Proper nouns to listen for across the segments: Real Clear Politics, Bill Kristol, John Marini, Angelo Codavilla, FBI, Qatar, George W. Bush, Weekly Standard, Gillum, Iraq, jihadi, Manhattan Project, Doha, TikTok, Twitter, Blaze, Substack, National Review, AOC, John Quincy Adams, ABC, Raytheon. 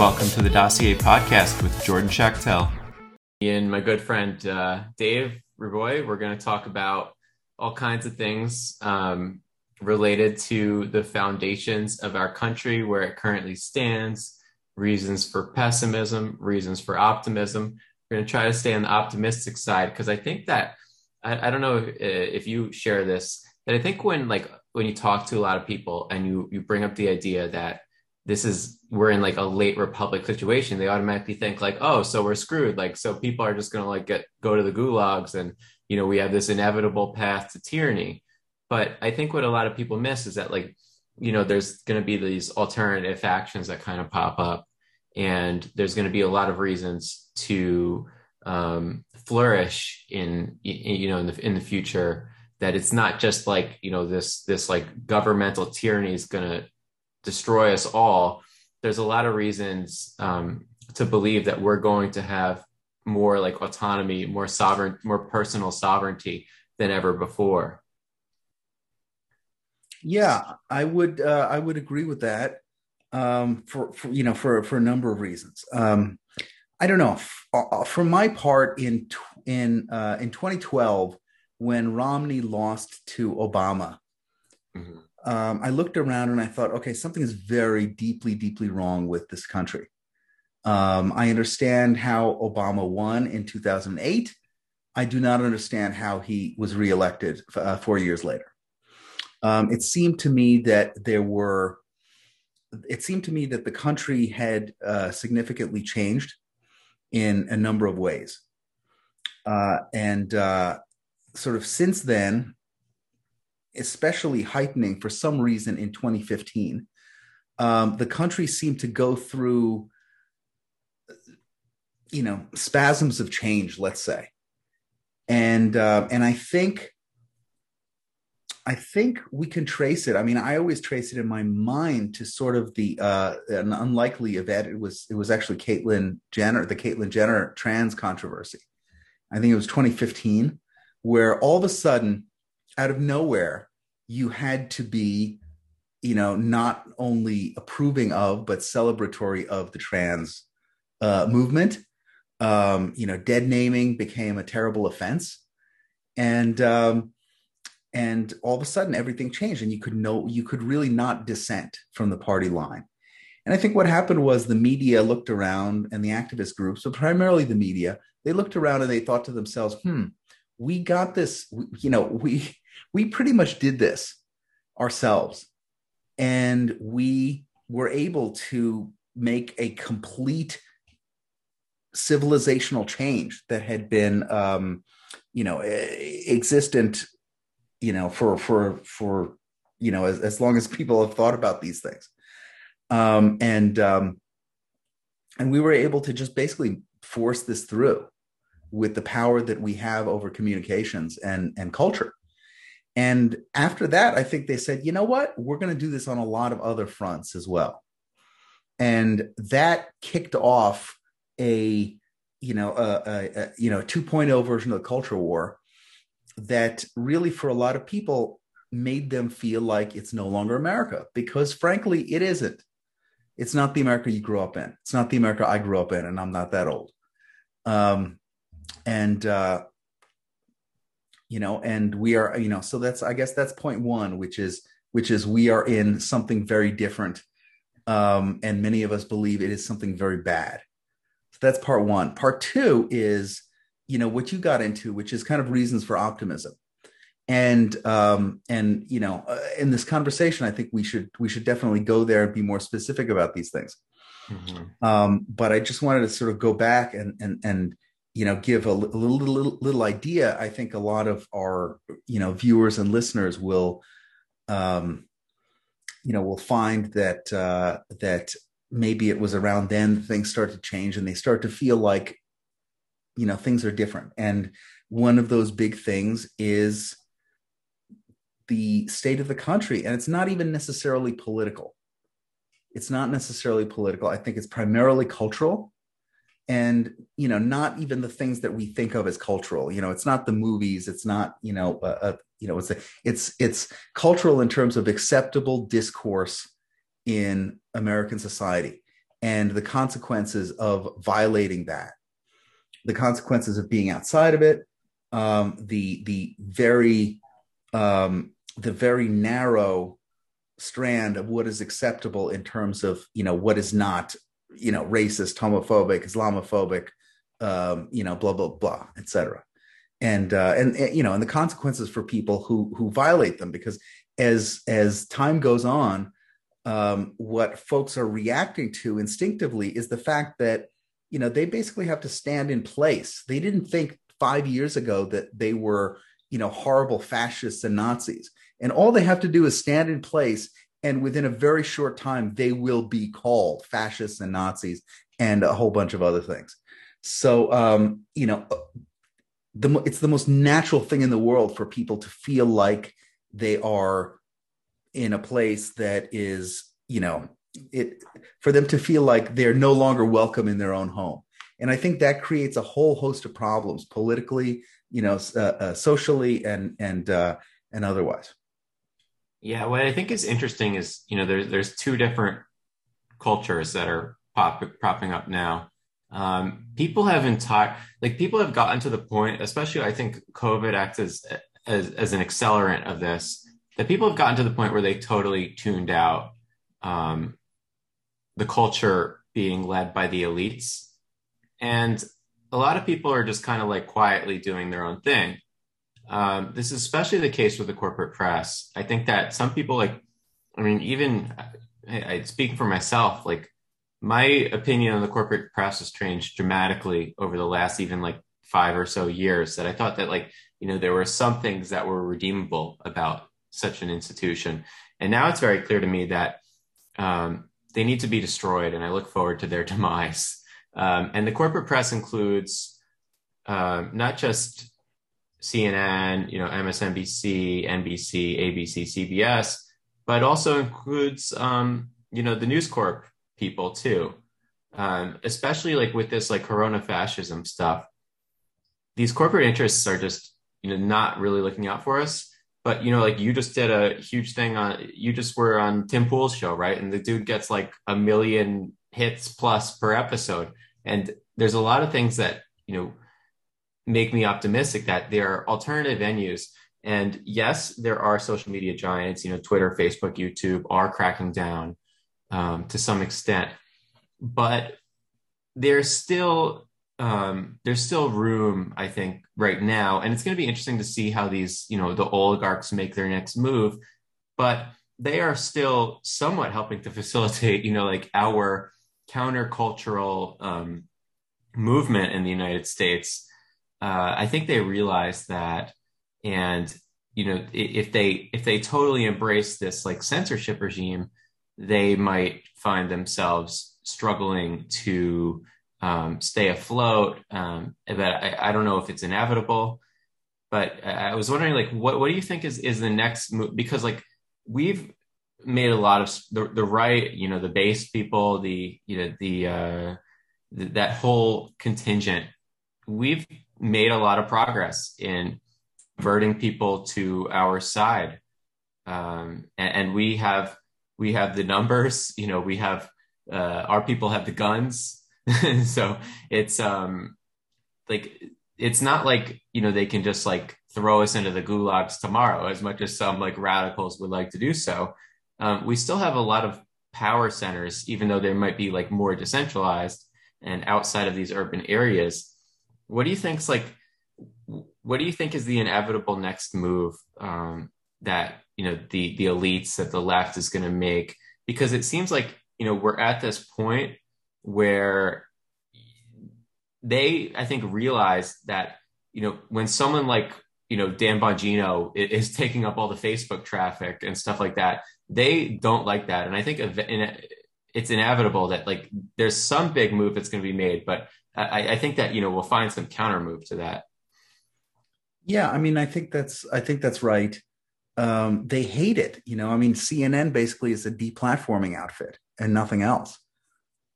Welcome to the Dossier Podcast with Jordan Schachtel. And my good friend, Dave Reaboi. We're going to talk about all kinds of things related to the foundations of our country, where it currently stands, reasons for pessimism, reasons for optimism. We're going to try to stay on the optimistic side, because I think that, I don't know if you share this, that I think when you talk to a lot of people and you bring up the idea that we're in like a late republic situation, they automatically think like, oh, so we're screwed. Like, so people are just going to go to the gulags and, you know, we have this inevitable path to tyranny. But I think what a lot of people miss is that, like, you know, there's going to be these alternative factions that kind of pop up, and there's going to be a lot of reasons to flourish in the future, that it's not just like, you know, this like governmental tyranny is going to destroy us all. There's a lot of reasons to believe that we're going to have more like autonomy, more personal sovereignty than ever before. Yeah, I would agree with that for a number of reasons. I don't know. For my part, in 2012, when Romney lost to Obama, mm-hmm. I looked around and I thought, okay, something is very deeply, deeply wrong with this country. I understand how Obama won in 2008. I do not understand how he was reelected 4 years later. It seemed to me that the country had significantly changed in a number of ways. Sort of since then, especially heightening for some reason in 2015, the country seemed to go through, you know, spasms of change, let's say. And I think we can trace it. I mean, I always trace it in my mind to sort of an unlikely event. It was actually the Caitlyn Jenner trans controversy. I think it was 2015, where all of a sudden, out of nowhere, you had to be, you know, not only approving of, but celebratory of the trans movement. You know, dead naming became a terrible offense. And all of a sudden, everything changed, and you could really not dissent from the party line. And I think what happened was the media looked around, and the activist groups, but primarily the media, they looked around and they thought to themselves, we got this, you know, we pretty much did this ourselves. And we were able to make a complete civilizational change that had been, you know, existent, you know, for you know, as long as people have thought about these things. And we were able to just basically force this through with the power that we have over communications and culture. And after that, I think they said, you know what, we're going to do this on a lot of other fronts as well. And that kicked off a 2.0 version of the culture war that really, for a lot of people, made them feel like it's no longer America, because frankly, it isn't. It's not the America you grew up in. It's not the America I grew up in, and I'm not that old. And we are, you know, so that's, I guess that's point one, which is we are in something very different. And many of us believe it is something very bad. So that's part one. Part two is, you know, what you got into, which is kind of reasons for optimism. And, you know, in this conversation, I think we should definitely go there and be more specific about these things. Mm-hmm. But I just wanted to sort of go back and, you know, give a little idea. I think a lot of our, you know, viewers and listeners will find that that maybe it was around then things start to change, and they start to feel like, you know, things are different. And one of those big things is the state of the country, and it's not even necessarily political. It's not necessarily political. I think it's primarily cultural. And, you know, not even the things that we think of as cultural. You know, it's not the movies. It's not, you know, it's cultural in terms of acceptable discourse in American society. and the consequences of violating that, the consequences of being outside of it, the very narrow strand of what is acceptable in terms of, you know, what is not, you know, racist, homophobic, Islamophobic, you know, blah, blah, blah, et cetera. And you know, and the consequences for people who violate them, because as time goes on, what folks are reacting to instinctively is the fact that, you know, they basically have to stand in place. They didn't think 5 years ago that they were, you know, horrible fascists and Nazis. And all they have to do is stand in place. And within a very short time, they will be called fascists and Nazis and a whole bunch of other things. So, you know, it's the most natural thing in the world for people to feel like they are in a place that is, you know, for them to feel like they're no longer welcome in their own home. And I think that creates a whole host of problems politically, you know, socially and otherwise. Yeah, what I think is interesting is, you know, there's two different cultures that are propping up now. People have gotten to the point, especially I think COVID acts as an accelerant of this, that people have gotten to the point where they totally tuned out the culture being led by the elites. And a lot of people are just kind of like quietly doing their own thing. This is especially the case with the corporate press. I think that some people I speak for myself, like my opinion on the corporate press has changed dramatically over the last even like 5 or so years, that I thought that, like, you know, there were some things that were redeemable about such an institution. And now it's very clear to me that they need to be destroyed, and I look forward to their demise. And the corporate press includes not just CNN, you know, MSNBC, NBC, ABC, CBS, but also includes, you know, the News Corp people too, especially like with this like corona fascism stuff. These corporate interests are just, you know, not really looking out for us. But, you know, like you just did a huge thing you were on Tim Pool's show, right? And the dude gets like 1 million hits plus per episode. And there's a lot of things that, you know, make me optimistic that there are alternative venues. And yes, there are social media giants, you know, Twitter, Facebook, YouTube are cracking down to some extent, but there's still room, I think, right now. And it's going to be interesting to see how these, you know, the oligarchs make their next move, but they are still somewhat helping to facilitate, you know, like our countercultural movement in the United States. I think they realize that, and, you know, if they totally embrace this like censorship regime, they might find themselves struggling to stay afloat. But I don't know if it's inevitable. But I was wondering, like, what do you think is the next move? Because, like, we've made a lot of the right, you know, the base people, that whole contingent. We've made a lot of progress in converting people to our side, and we have the numbers. You know, we have our people have the guns, so it's like it's not like, you know, they can just like throw us into the gulags tomorrow, as much as some like radicals would like to do so. We still have a lot of power centers, even though they might be like more decentralized and outside of these urban areas. What do you think is the inevitable next move that, you know, the elites, that the left is going to make? Because it seems like, you know, we're at this point where they, I think, realize that, you know, when someone like, you know, Dan Bongino is taking up all the Facebook traffic and stuff like that, they don't like that. And I think it's inevitable that, like, there's some big move that's going to be made, but I think that, you know, we'll find some counter move to that. Yeah, I mean, I think that's right. They hate it, you know. I mean, CNN basically is a deplatforming outfit and nothing else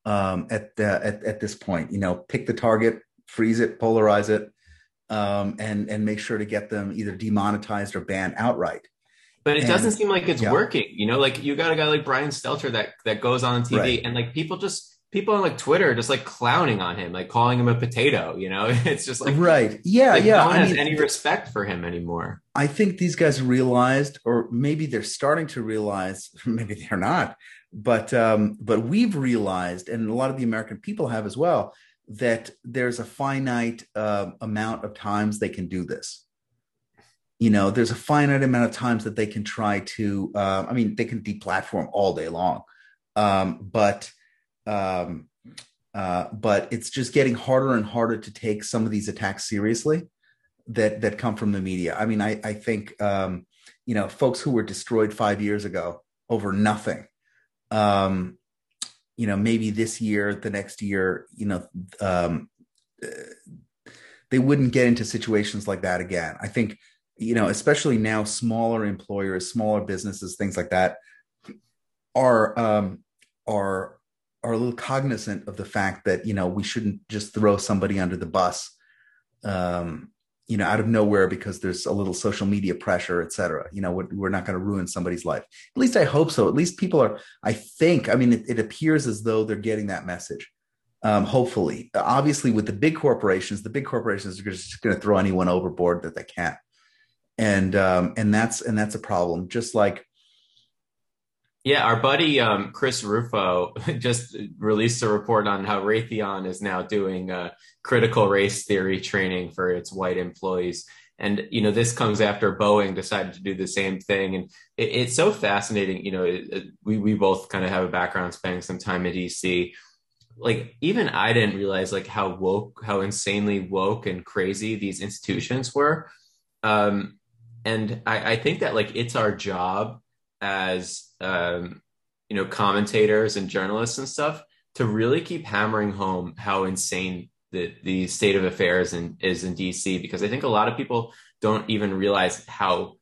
at this point. You know, pick the target, freeze it, polarize it, and make sure to get them either demonetized or banned outright. But it doesn't seem like it's working. You know, like you got a guy like Brian Stelter that goes on TV, right, and like people just. people on like Twitter are just like clowning on him, like calling him a potato, you know? It's just like, right. Yeah. Like, yeah. No one has any respect for him anymore. I think these guys realized, or maybe they're starting to realize, maybe they're not, but we've realized, and a lot of the American people have as well, that there's a finite amount of times they can do this. You know, there's a finite amount of times that they can try to, I mean, they can deplatform all day long, but it's just getting harder and harder to take some of these attacks seriously that come from the media. I mean, I think, you know, folks who were destroyed 5 years ago over nothing, you know, maybe this year, the next year, you know, they wouldn't get into situations like that again. I think, you know, especially now, smaller employers, smaller businesses, things like that are a little cognizant of the fact that, you know, we shouldn't just throw somebody under the bus, you know, out of nowhere because there's a little social media pressure, et cetera. You know, we're not going to ruin somebody's life. At least I hope so. At least people are, I think, I mean, it appears as though they're getting that message. Hopefully, obviously with the big corporations are just going to throw anyone overboard that they can. And that's a problem. Just like, yeah, our buddy Chris Rufo just released a report on how Raytheon is now doing critical race theory training for its white employees. And, you know, this comes after Boeing decided to do the same thing. And it's so fascinating. You know, we both kind of have a background spending some time at DC. Like, even I didn't realize like how insanely woke and crazy these institutions were. And I think that like it's our job as you know, commentators and journalists and stuff to really keep hammering home how insane the state of affairs is in DC, because I think a lot of people don't even realize how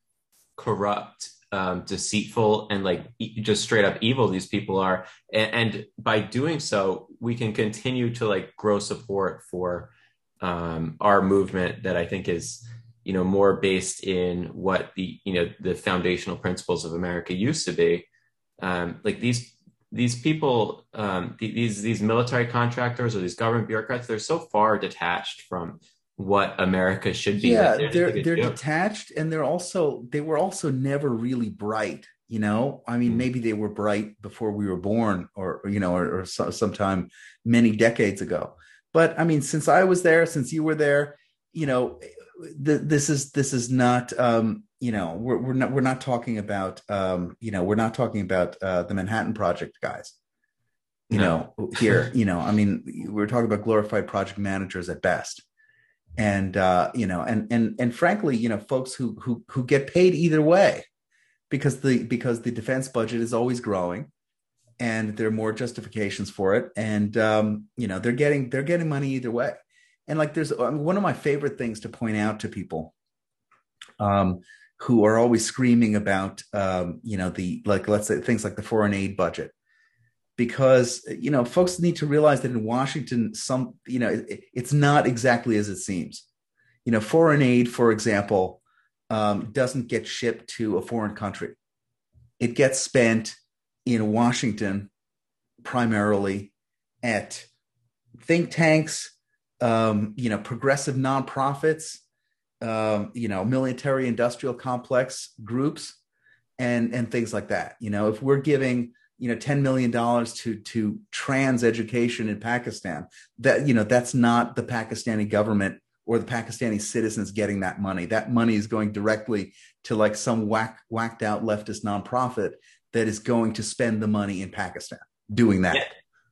corrupt, deceitful, and like just straight up evil these people are. And by doing so, we can continue to like grow support for our movement that I think is, you know, more based in what the, you know, the foundational principles of America used to be. Like these people, these military contractors or these government bureaucrats, they're so far detached from what America should be. Yeah, they're detached, and they were also never really bright. You know, I mean, maybe they were bright before we were born, or you know, or sometime many decades ago. But I mean, since I was there, since you were there, you know. This is not, you know, we're not talking about, you know, we're not talking about the Manhattan Project guys, you know, here, you know, I mean, we're talking about glorified project managers at best. And, you know, and frankly, you know, folks who get paid either way, because the defense budget is always growing and there are more justifications for it. And, you know, they're getting money either way. And like, I mean, one of my favorite things to point out to people who are always screaming about, you know, the, like, let's say things like the foreign aid budget, because, you know, folks need to realize that in Washington, some, you know, it's not exactly as it seems. You know, foreign aid, for example, doesn't get shipped to a foreign country. It gets spent in Washington primarily at think tanks, you know, progressive nonprofits, you know, military industrial complex groups, and things like that. You know, if we're giving, you know, $10 million to trans education in Pakistan, that, you know, that's not the Pakistani government or the Pakistani citizens getting that money. That money is going directly to like some whacked out leftist nonprofit that is going to spend the money in Pakistan doing that. Yeah.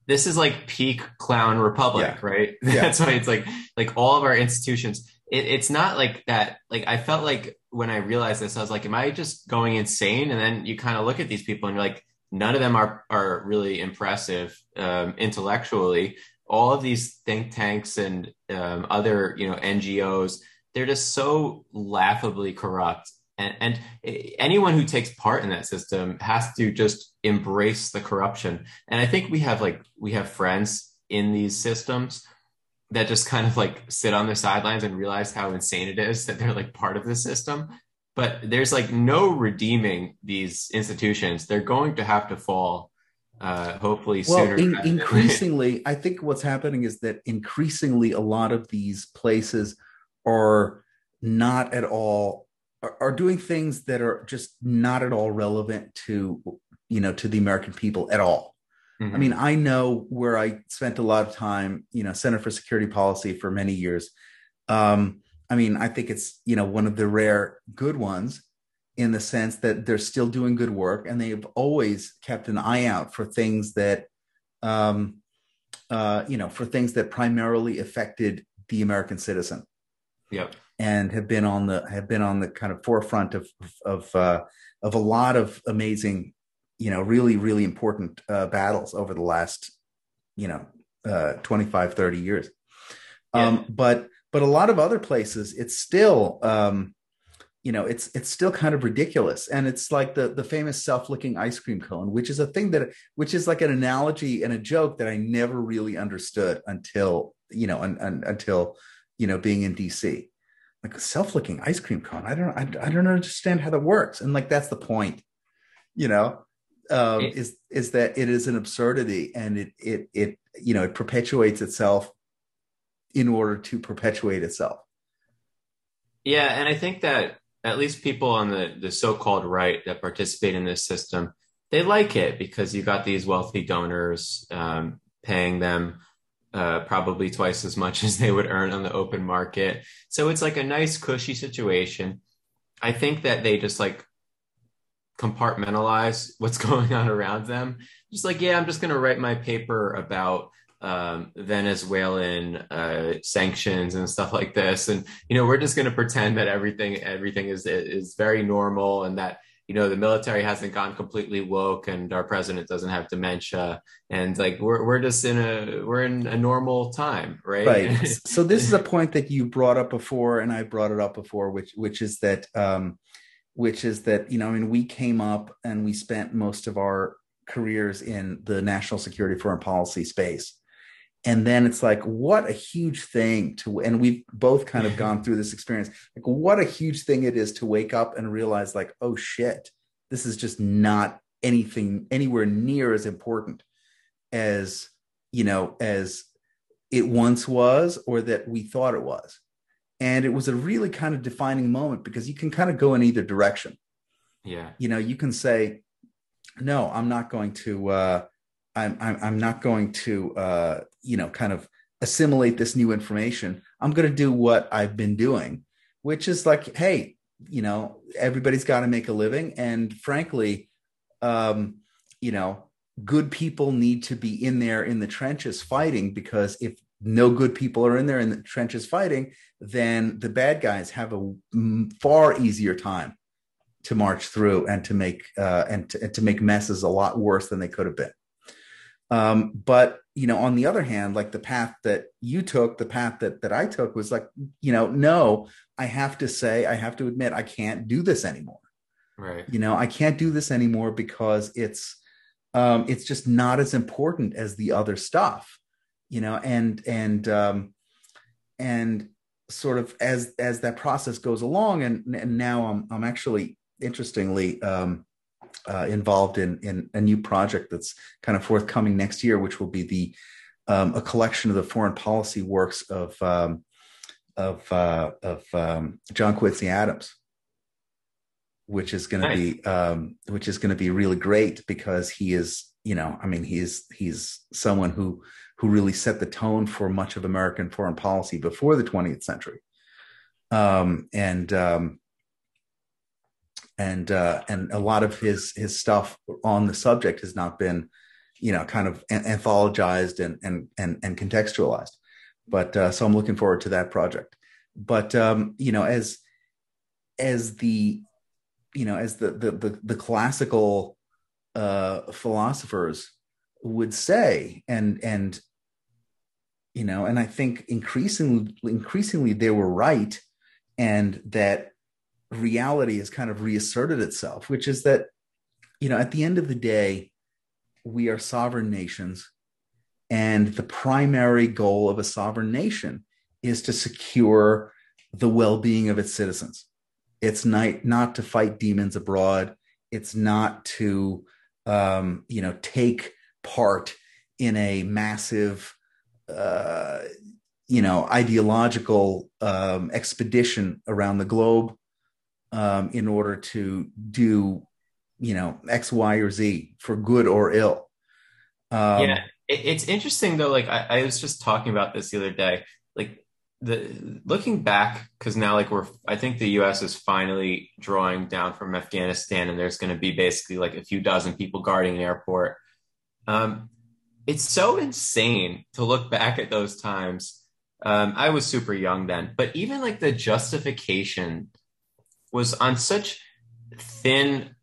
This is like peak clown republic, yeah. Right? Yeah. That's why it's like all of our institutions. It's not like that. Like, I felt like when I realized this, I was like, am I just going insane? And then you kind of look at these people and you're like, none of them are really impressive intellectually. All of these think tanks and other, you know, NGOs, they're just so laughably corrupt. And anyone who takes part in that system has to just embrace the corruption. And I think we have friends in these systems that just kind of like sit on the sidelines and realize how insane it is that they're like part of the system. But there's like no redeeming these institutions. They're going to have to fall hopefully sooner. Well, increasingly, I think what's happening is that increasingly a lot of these places are not at all, are doing things that are just not at all relevant to, you know, to the American people at all. Mm-hmm. I mean, I know where I spent a lot of time, you know, Center for Security Policy for many years. I mean, I think it's, you know, one of the rare good ones in the sense that they're still doing good work, and they've always kept an eye out for things that, you know, for things that primarily affected the American citizen. Yep. And have been on the kind of forefront of a lot of amazing, you know, really, really important battles over the last, you know, 25, 30 years. Yeah. But a lot of other places, it's still, you know, it's still kind of ridiculous. And it's like the famous self-licking ice cream cone, which is a thing that, which is like an analogy and a joke that I never really understood until, you know, until, you know, being in DC. Like a self-licking ice cream cone. I don't understand how that works. And like, that's the point, you know, is that it is an absurdity, and it you know, it perpetuates itself in order to perpetuate itself. Yeah. And I think that at least people on the so-called right that participate in this system, they like it because you got these wealthy donors paying them probably twice as much as they would earn on the open market. So it's like a nice, cushy situation. I think that they just like compartmentalize what's going on around them. Just like, yeah, I'm just going to write my paper about Venezuelan sanctions and stuff like this, and you know, we're just going to pretend that everything is very normal, and that, you know, the military hasn't gone completely woke, and our president doesn't have dementia, and like we're just in a normal time, right? So this is a point that you brought up before, and I brought it up before, which is that you know, I mean, we came up and we spent most of our careers in the national security foreign policy space. And then it's like, what a huge thing to, and we've both kind of gone through this experience, like what a huge thing it is to wake up and realize like, oh shit, this is just not anything anywhere near as important as, you know, as it once was, or that we thought it was. And it was a really kind of defining moment, because you can kind of go in either direction. Yeah. You know, you can say, no, I'm not going to, I'm not going to, you know, kind of assimilate this new information. I'm going to do what I've been doing, which is like, hey, you know, everybody's got to make a living. And frankly, you know, good people need to be in there in the trenches fighting, because if no good people are in there in the trenches fighting, then the bad guys have a far easier time to march through and to make and to make messes a lot worse than they could have been. But, you know, on the other hand, like the path that you took, the path that I took was like, you know, no, I have to admit, I can't do this anymore. Right. You know, I can't do this anymore, because it's just not as important as the other stuff, you know, and sort of as that process goes along. And now I'm actually, interestingly, involved in a new project that's kind of forthcoming next year, which will be the a collection of the foreign policy works of John Quincy Adams, which is going to be really great, because he is, you know, I mean, he's someone who really set the tone for much of American foreign policy before the 20th century, and a lot of his stuff on the subject has not been, you know, kind of anthologized and contextualized. But so I'm looking forward to that project. But you know, as the classical philosophers would say, and you know, and I think increasingly they were right, and that reality has kind of reasserted itself, which is that, you know, at the end of the day, we are sovereign nations, and the primary goal of a sovereign nation is to secure the well-being of its citizens. It's not to fight demons abroad. It's not to, you know, take part in a massive, ideological expedition around the globe in order to do, X, Y, or Z for good or ill. It's interesting though. Like I was just talking about this the other day, like looking back, because now I think the U.S. is finally drawing down from Afghanistan, and there's going to be basically like a few dozen people guarding an airport. It's so insane to look back at those times. I was super young then, but even like the justification was on such thin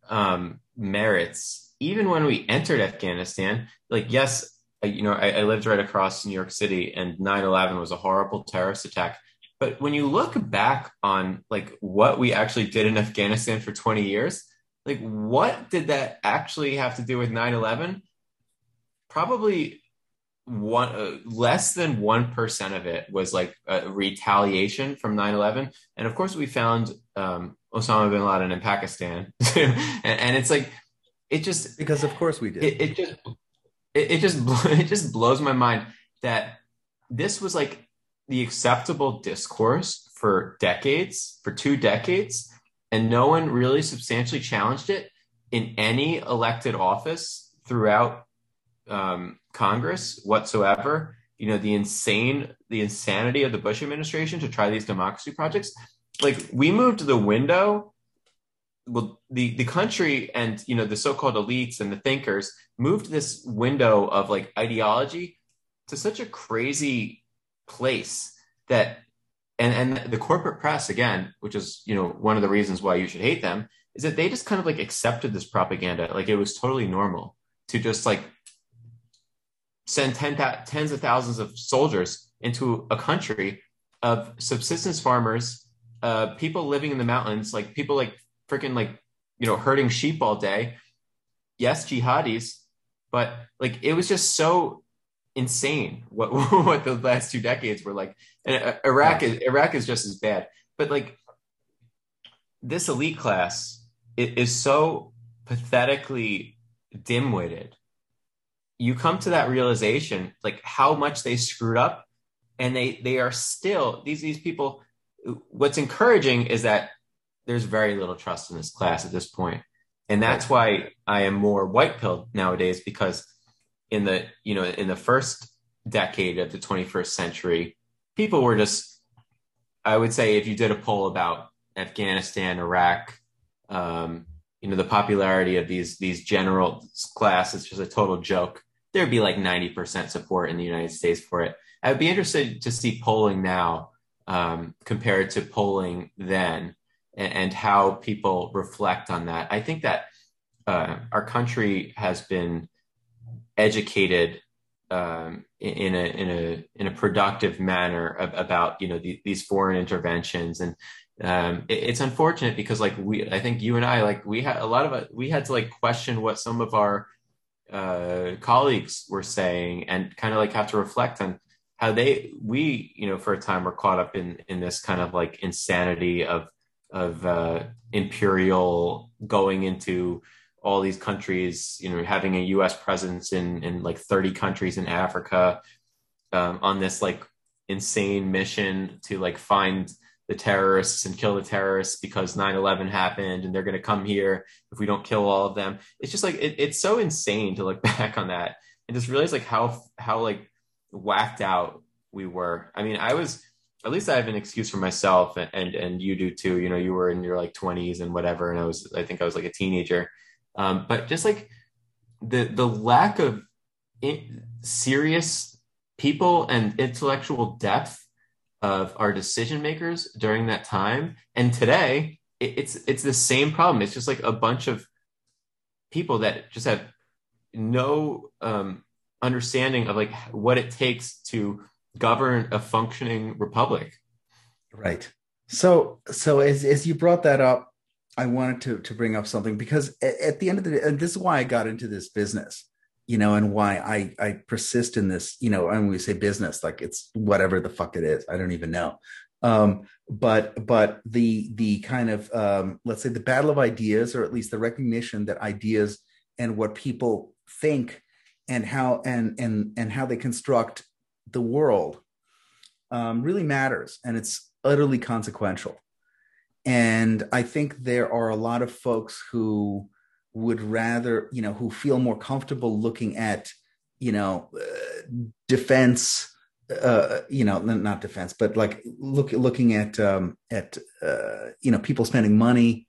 merits. Even when we entered Afghanistan, like, yes, I lived right across New York City, and 9/11 was a horrible terrorist attack. But when you look back on like what we actually did in Afghanistan for 20 years, like what did that actually have to do with 9/11? Probably less than 1% of it was like a retaliation from 9/11. And of course we found Osama bin Laden in Pakistan too. and it's like, it just, because of course we did. It just blows my mind that this was like the acceptable discourse for 2 decades, and no one really substantially challenged it in any elected office throughout Congress whatsoever. The insanity of the Bush administration to try these democracy projects. Like we moved to the window. Well, the country and, the so-called elites and the thinkers moved this window of like ideology to such a crazy place that, and the corporate press again, which is, one of the reasons why you should hate them, is that they just kind of like accepted this propaganda. Like it was totally normal to just like send tens of thousands of soldiers into a country of subsistence farmers, people living in the mountains, like people like, freaking like, herding sheep all day. Yes, jihadis, but like, it was just so insane what the last 2 decades were like. And Iraq is just as bad, but like this elite class is so pathetically dim-witted. You come to that realization, like how much they screwed up, and they are still, these people, what's encouraging is that there's very little trust in this class at this point. And that's why I am more white-pilled nowadays, because in the first decade of the 21st century, people were just, I would say if you did a poll about Afghanistan, Iraq, the popularity of these general classes, just a total joke, there'd be like 90% support in the United States for it. I'd be interested to see polling now compared to polling then, and how people reflect on that. I think that our country has been educated in a productive manner about these foreign interventions, and it's unfortunate because I think you and I, like, we had to like question what some of our colleagues were saying, and kind of like have to reflect on how we for a time were caught up in this kind of like insanity of imperial, going into all these countries, having a U.S. presence in like 30 countries in Africa, on this like insane mission to like find the terrorists and kill the terrorists because 9/11 happened and they're going to come here if we don't kill all of them. It's just like, it's so insane to look back on that and just realize like how like whacked out we were. I mean, at least I have an excuse for myself, and you do too. You were in your like 20s and whatever, and I think I was like a teenager. But just like the lack of serious people and intellectual depth of our decision makers during that time, and today it's the same problem. It's just like a bunch of people that just have no understanding of like what it takes to govern a functioning republic. Right. So as you brought that up, I wanted to bring up something, because at the end of the day, and this is why I got into this business, and why I persist in this, and we say business, like it's whatever the fuck it is, I don't even know. But the kind of, let's say the battle of ideas, or at least the recognition that ideas and what people think and how and how they construct the world really matters, and it's utterly consequential. And I think there are a lot of folks who would rather, you know, who feel more comfortable looking at, you know, defense, you know, not defense, but like looking at you know, people spending money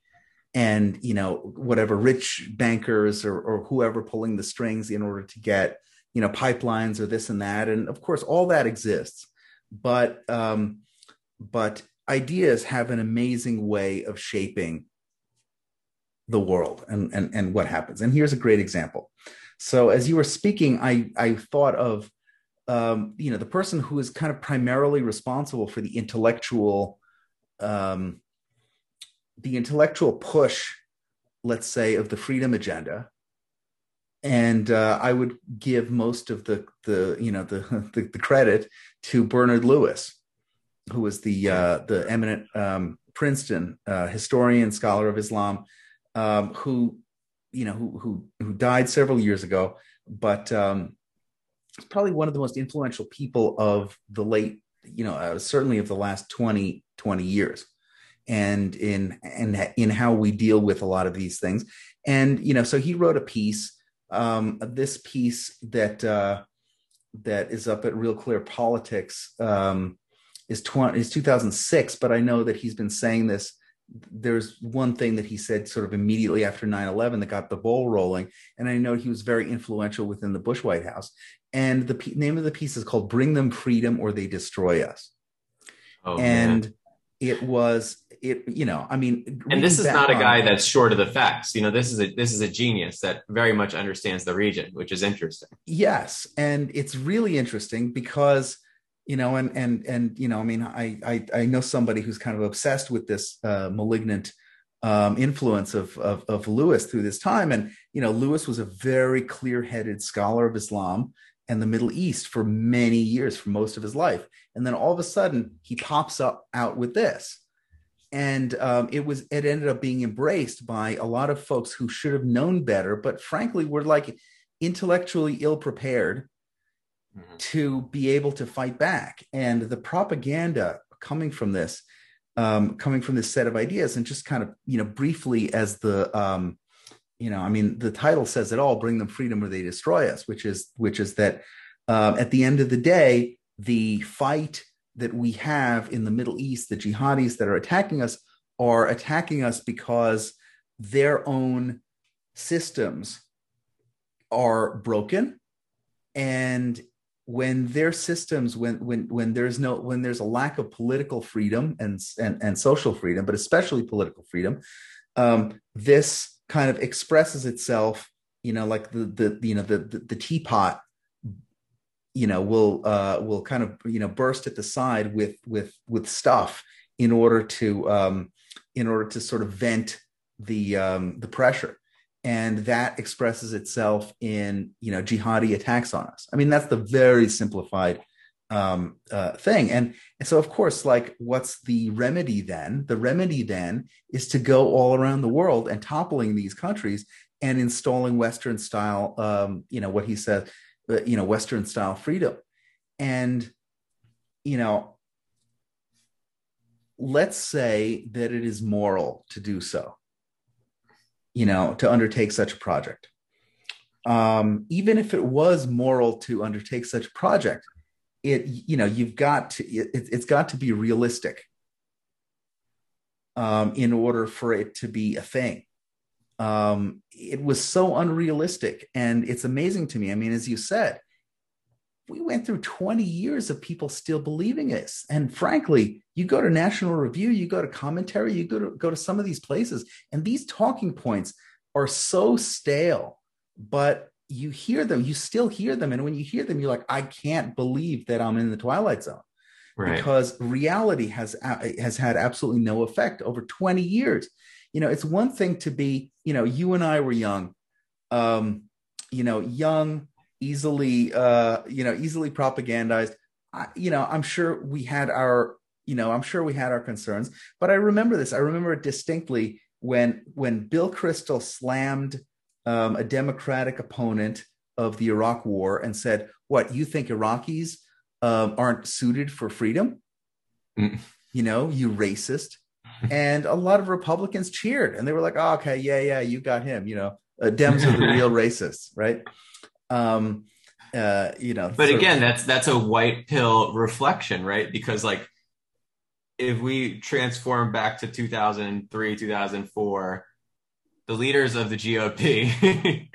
and, you know, whatever rich bankers or whoever pulling the strings in order to get, you know, pipelines or this and that. And of course, all that exists. But ideas have an amazing way of shaping the world and what happens. And here's a great example. So as you were speaking, I thought of, you know, the person who is kind of primarily responsible for the intellectual push, let's say, of the freedom agenda. And I would give most of the credit to Bernard Lewis, who was the eminent Princeton historian, scholar of Islam, who died several years ago, but it's probably one of the most influential people of the late, you know, certainly of the last 20 years. And in how we deal with a lot of these things. And, you know, so he wrote a piece, this piece that is up at Real Clear Politics, is 2006, but I know that he's been saying this. There's one thing that he said sort of immediately after 9/11 that got the ball rolling. And I know he was very influential within the Bush White House. And the name of the piece is called "Bring Them Freedom or They Destroy Us." Oh, and man. It was, you know, I mean, and this is not a guy that's short of the facts. You know, this is a genius that very much understands the region, which is interesting. Yes. And it's really interesting because, you know, and, you know, I mean, I know somebody who's kind of obsessed with this malignant influence of Lewis through this time. And, you know, Lewis was a very clear-headed scholar of Islam and the Middle East for many years, for most of his life. And then all of a sudden he pops up out with this. And it ended up being embraced by a lot of folks who should have known better, but frankly, were like intellectually ill-prepared to be able to fight back. And the propaganda coming from this set of ideas, and just kind of, you know, briefly as the, you know, I mean, the title says it all, "Bring Them Freedom or They Destroy Us," which is that at the end of the day, the fight that we have in the Middle East, the jihadis that are attacking us because their own systems are broken. And when their systems, when there's a lack of political freedom and social freedom, but especially political freedom, this kind of expresses itself, you know, like the teapot, you know, will kind of, you know, burst at the side with stuff in order to sort of vent the pressure. And that expresses itself in, you know, jihadi attacks on us. I mean, that's the very simplified thing. And so, of course, like, what's the remedy then? The remedy then is to go all around the world and toppling these countries and installing Western style, you know, what he said, you know, Western style freedom. And, you know, let's say that it is moral to do so, you know, to undertake such a project. Even if it was moral to undertake such a project, it, you know, it's got to be realistic in order for it to be a thing. It was so unrealistic. And it's amazing to me. I mean, as you said, we went through 20 years of people still believing this. And frankly, you go to National Review, you go to Commentary, you go to some of these places, and these talking points are so stale, but you hear them, you still hear them. And when you hear them, you're like, I can't believe that I'm in the Twilight Zone. Right. Because reality has had absolutely no effect over 20 years. You know, it's one thing to be, you know, you and I were young, you know, young, easily propagandized. You know, I'm sure we had our concerns, but I remember this. I remember it distinctly when Bill Kristol slammed a Democratic opponent of the Iraq war and said, what, you think Iraqis aren't suited for freedom? You know, you racist. And a lot of Republicans cheered and they were like, oh, okay, yeah, yeah, you got him. You know, Dems are the real racists, right? You know, but again, that's a white pill reflection, right? Because like, if we transform back to 2003, 2004, the leaders of the GOP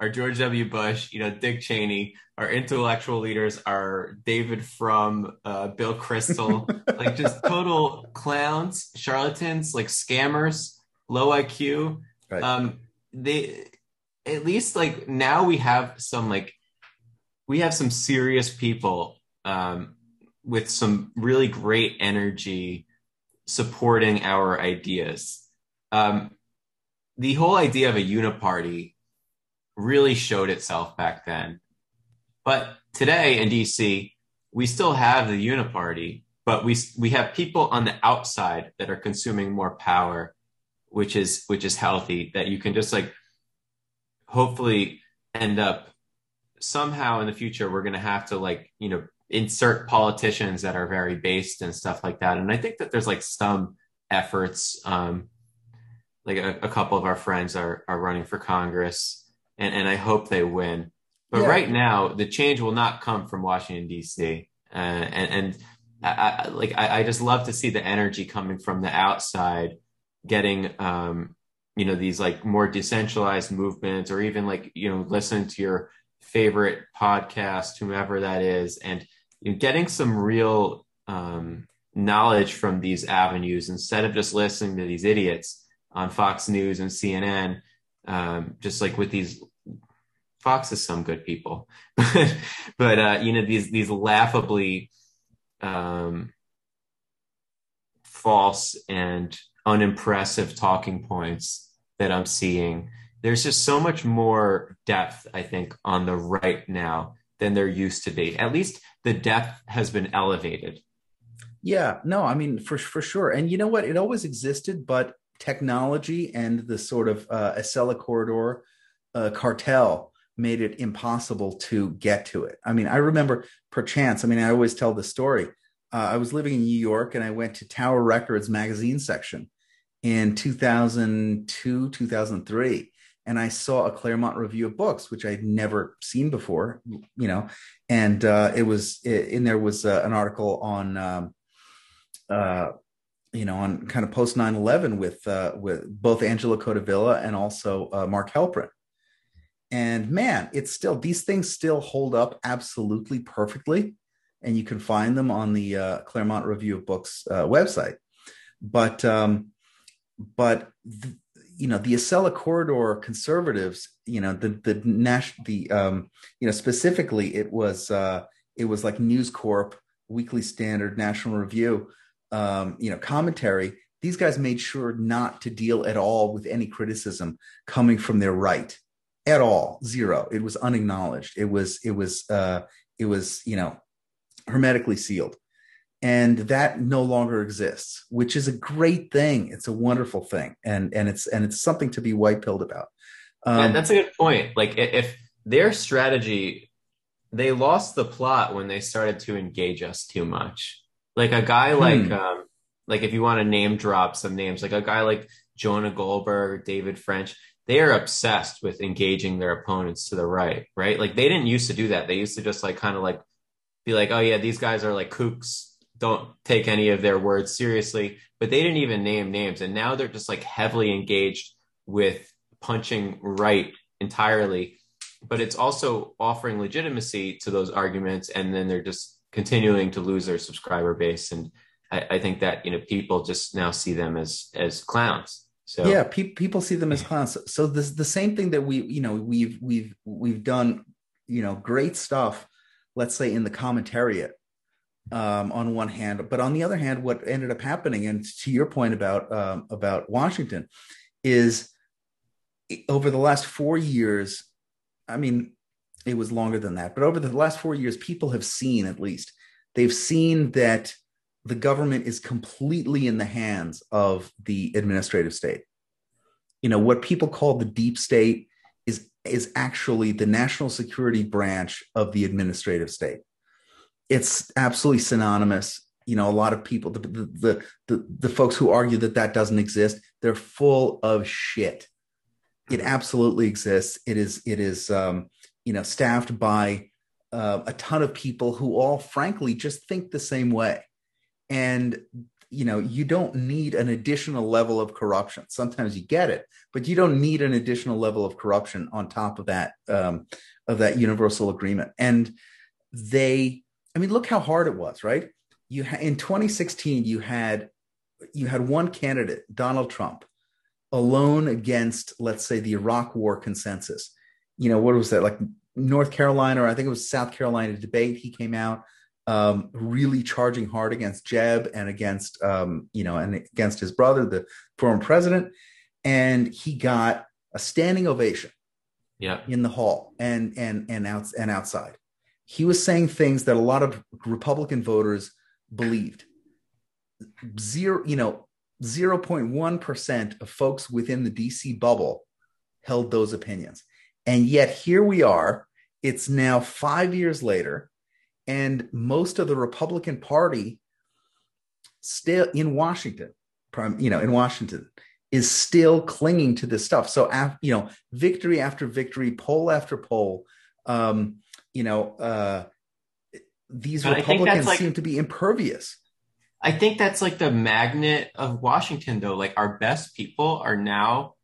are George W. Bush, you know, Dick Cheney. Our intellectual leaders are David Frum, Bill Kristol, like just total clowns, charlatans, like scammers, low IQ. Right. They, at least like now we have some, like we have some serious people with some really great energy supporting our ideas. The whole idea of a uniparty really showed itself back then. But today in DC, we still have the uniparty, but we have people on the outside that are consuming more power, which is healthy, that you can just like hopefully end up somehow in the future. We're going to have to like, you know, insert politicians that are very based and stuff like that. And I think that there's like some efforts, like a couple of our friends are running for Congress, and I hope they win. But yeah, right now, the change will not come from Washington, D.C. And I just love to see the energy coming from the outside, getting, you know, these like more decentralized movements, or even like, you know, listen to your favorite podcast, whomever that is, and you know, getting some real knowledge from these avenues instead of just listening to these idiots on Fox News and CNN. Just like with these, Fox is some good people, but you know, these laughably false and unimpressive talking points that I'm seeing. There's just so much more depth, I think, on the right now than there used to be. At least the depth has been elevated. Yeah, no, I mean, for sure. And you know what? It always existed, but technology and the sort of Acela corridor cartel made it impossible to get to it. I mean, I remember perchance, I mean, I always tell the story. I was living in New York and I went to Tower Records magazine section in 2002, 2003. And I saw a Claremont Review of Books, which I'd never seen before, you know, and it was in there was an article on, you know, on kind of post 9/11 with both Angelo Codavilla and also Mark Halperin. And man, it's still, these things still hold up absolutely perfectly. And you can find them on the Claremont Review of Books website. But you know, the Acela corridor conservatives, you know, you know, specifically it was like News Corp, Weekly Standard, National Review, you know, Commentary. These guys made sure not to deal at all with any criticism coming from their right at all. Zero. It was unacknowledged. It was, you know, hermetically sealed. And that no longer exists, which is a great thing. It's a wonderful thing, and it's something to be white-pilled about. And that's a good point. Like if their strategy, they lost the plot when they started to engage us too much. Like a guy like if you want to name drop some names, like a guy like Jonah Goldberg, David French, they are obsessed with engaging their opponents to the right, right? Like they didn't used to do that. They used to just like kind of like be like, oh yeah, these guys are like kooks. Don't take any of their words seriously, but they didn't even name names. And now they're just like heavily engaged with punching right entirely, but it's also offering legitimacy to those arguments. And then they're just continuing to lose their subscriber base. And I think that, you know, people just now see them as clowns. So yeah, people see them as clowns. So this, the same thing that we, you know, we've done, you know, great stuff, let's say in the commentariat, on one hand, but on the other hand, what ended up happening, and to your point about Washington, is over the last 4 years, I mean, it was longer than that, but over the last 4 years, people have seen, at least they've seen, that the government is completely in the hands of the administrative state. You know, what people call the deep state is is actually the national security branch of the administrative state. It's absolutely synonymous. You know, a lot of people, the folks who argue that that doesn't exist, they're full of shit. It absolutely exists. It is you know, staffed by a ton of people who all, frankly, just think the same way. And, you know, you don't need an additional level of corruption. Sometimes you get it, but you don't need an additional level of corruption on top of that universal agreement. And they, I mean, look how hard it was, right? In 2016, you had one candidate, Donald Trump, alone against, let's say, the Iraq war consensus. You know, what was that, like North Carolina, or I think it was South Carolina debate? He came out really charging hard against Jeb and against, you know, and against his brother, the former president. And he got a standing ovation in the hall and outside. He was saying things that a lot of Republican voters believed. 0.1% of folks within the DC bubble held those opinions. And yet here we are, it's now 5 years later, and most of the Republican Party still in Washington, is still clinging to this stuff. So, you know, victory after victory, poll after poll, these Republicans seem to be impervious. I think that's like the magnet of Washington, though. Like, our best people are now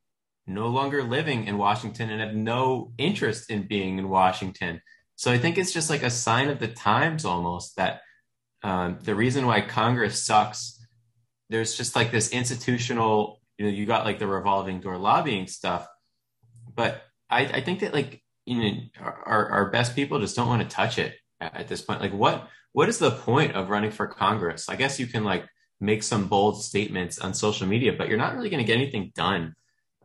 no longer living in Washington and have no interest in being in Washington. So I think it's just like a sign of the times, almost, that the reason why Congress sucks, there's just like this institutional, you know, you got like the revolving door lobbying stuff. But I think that, like, you know, our best people just don't want to touch it at this point. Like, what is the point of running for Congress? I guess you can like make some bold statements on social media, but you're not really going to get anything done.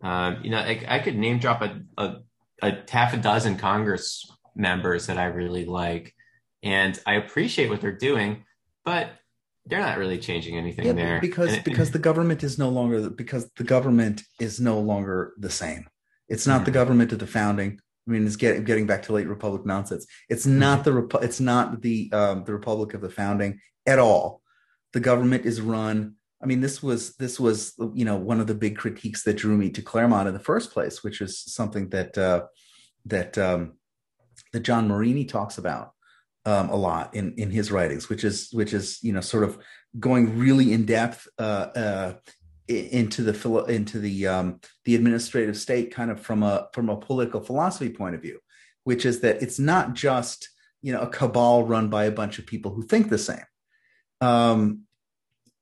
You know, I could name drop a half a dozen Congress members that I really like, and I appreciate what they're doing, but they're not really changing anything there. Because the government is no longer the same. It's not the government of the founding. I mean, it's getting back to late Republic nonsense. It's not the Republic of the founding at all. The government is run. I mean, this was you know, one of the big critiques that drew me to Claremont in the first place, which is something that that John Marini talks about a lot in his writings, which is you know, sort of going really in depth into the administrative state, kind of from a political philosophy point of view, which is that it's not just, you know, a cabal run by a bunch of people who think the same.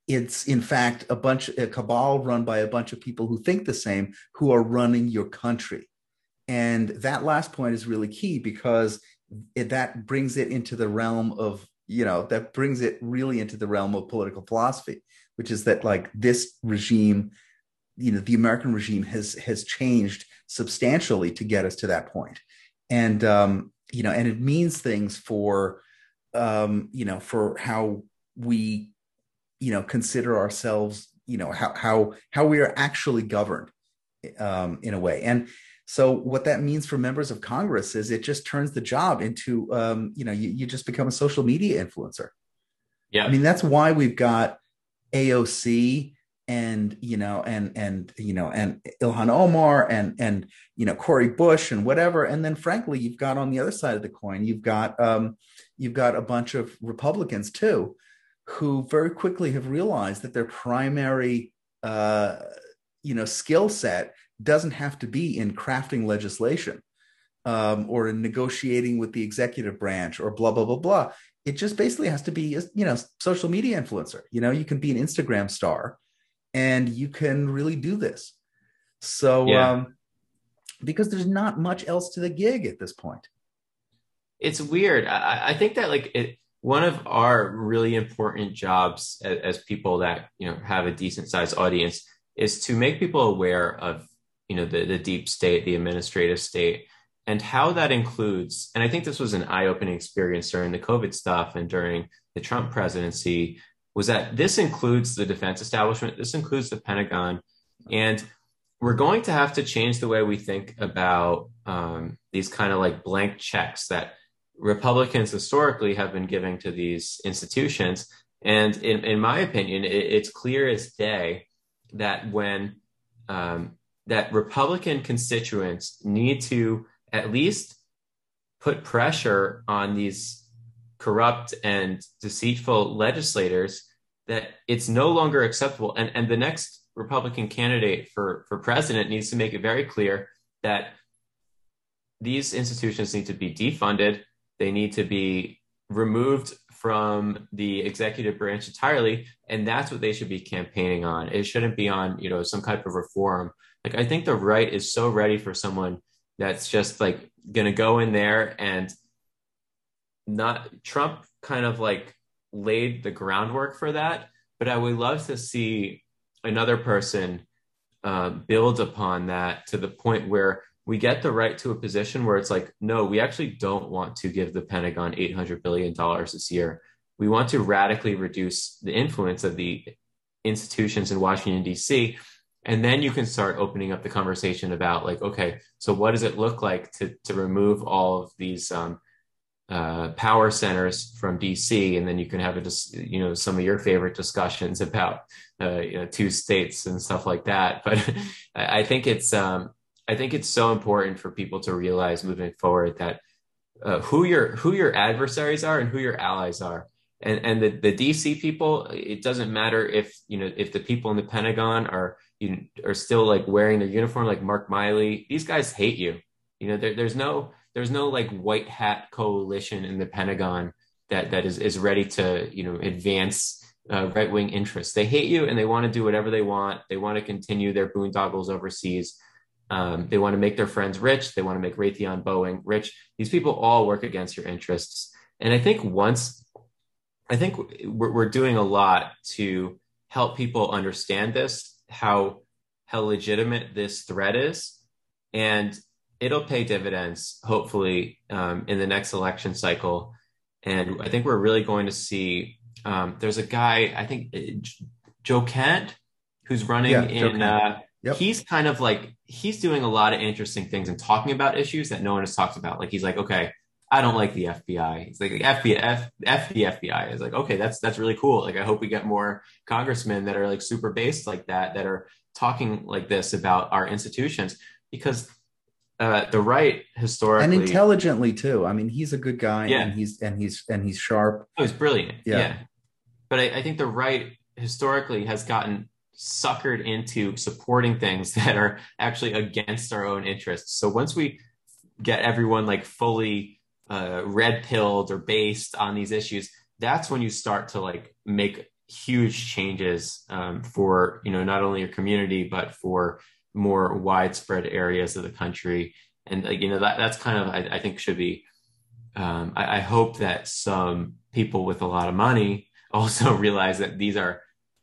It's in fact a cabal run by a bunch of people who think the same, who are running your country. And that last point is really key, because that brings it into the realm of, you know, that brings it really into the realm of political philosophy, which is that, like, this regime, you know, the American regime has changed substantially to get us to that point. And, you know, and it means things for, you know, for how we, you know, consider ourselves, you know, how we are actually governed in a way. And so what that means for members of Congress is it just turns the job into, you know, you just become a social media influencer. Yeah. I mean, that's why we've got AOC and Ilhan Omar and, you know, Cori Bush and whatever. And then, frankly, you've got, on the other side of the coin, you've got a bunch of Republicans too, who very quickly have realized that their primary, you know, skill set doesn't have to be in crafting legislation or in negotiating with the executive branch or blah, blah, blah, blah. It just basically has to be, you know, social media influencer. You know, you can be an Instagram star and you can really do this. So, because there's not much else to the gig at this point. It's weird. I think that, like, one of our really important jobs as people that, you know, have a decent sized audience is to make people aware of, you know, the deep state, the administrative state, and how that includes, and I think this was an eye-opening experience during the COVID stuff and during the Trump presidency, was that this includes the defense establishment, this includes the Pentagon. And we're going to have to change the way we think about these kind of like blank checks that Republicans historically have been giving to these institutions. And in my opinion, it's clear as day that when that Republican constituents need to at least put pressure on these corrupt and deceitful legislators, that it's no longer acceptable. And the next Republican candidate for president needs to make it very clear that these institutions need to be defunded. They need to be removed from the executive branch entirely. And that's what they should be campaigning on. It shouldn't be on, you know, some type of reform. Like, I think the right is so ready for someone that's just like going to go in there and not Trump kind of like laid the groundwork for that. But I would love to see another person build upon that to the point where we get the right to a position where it's like, no, we actually don't want to give the Pentagon $800 billion this year. We want to radically reduce the influence of the institutions in Washington, D.C. And then you can start opening up the conversation about like, okay, so what does it look like to remove all of these power centers from DC? And then you can have some of your favorite discussions about two states and stuff like that. But I think it's so important for people to realize moving forward that who your adversaries are and who your allies are. And the DC people, it doesn't matter if the people in the Pentagon are still like wearing their uniform, like Mark Milley. These guys hate you. You know, there's no like white hat coalition in the Pentagon that is ready to, you know, advance right wing interests. They hate you and they want to do whatever they want. They want to continue their boondoggles overseas. They want to make their friends rich. They want to make Raytheon, Boeing rich. These people all work against your interests. And I think we're doing a lot to help people understand this, how legitimate this threat is, and it'll pay dividends, hopefully, in the next election cycle. And I think we're really going to see, there's a guy, I think, Joe Kent, who's running in, yep. He's kind of like, he's doing a lot of interesting things and talking about issues that no one has talked about. Like, he's like, okay, I don't like the FBI. He's like, F the FBI. It's like, okay, that's really cool. Like, I hope we get more congressmen that are like super based like that are talking like this about our institutions, because the right historically, and intelligently too. I mean, he's a good guy, yeah. and he's sharp. Oh, he's brilliant. Yeah. But I think the right historically has gotten suckered into supporting things that are actually against our own interests. So once we get everyone like fully red-pilled or based on these issues, that's when you start to like make huge changes for, you know, not only your community, but for more widespread areas of the country. And you know, that's kind of, I think should be, I hope that some people with a lot of money also realize that these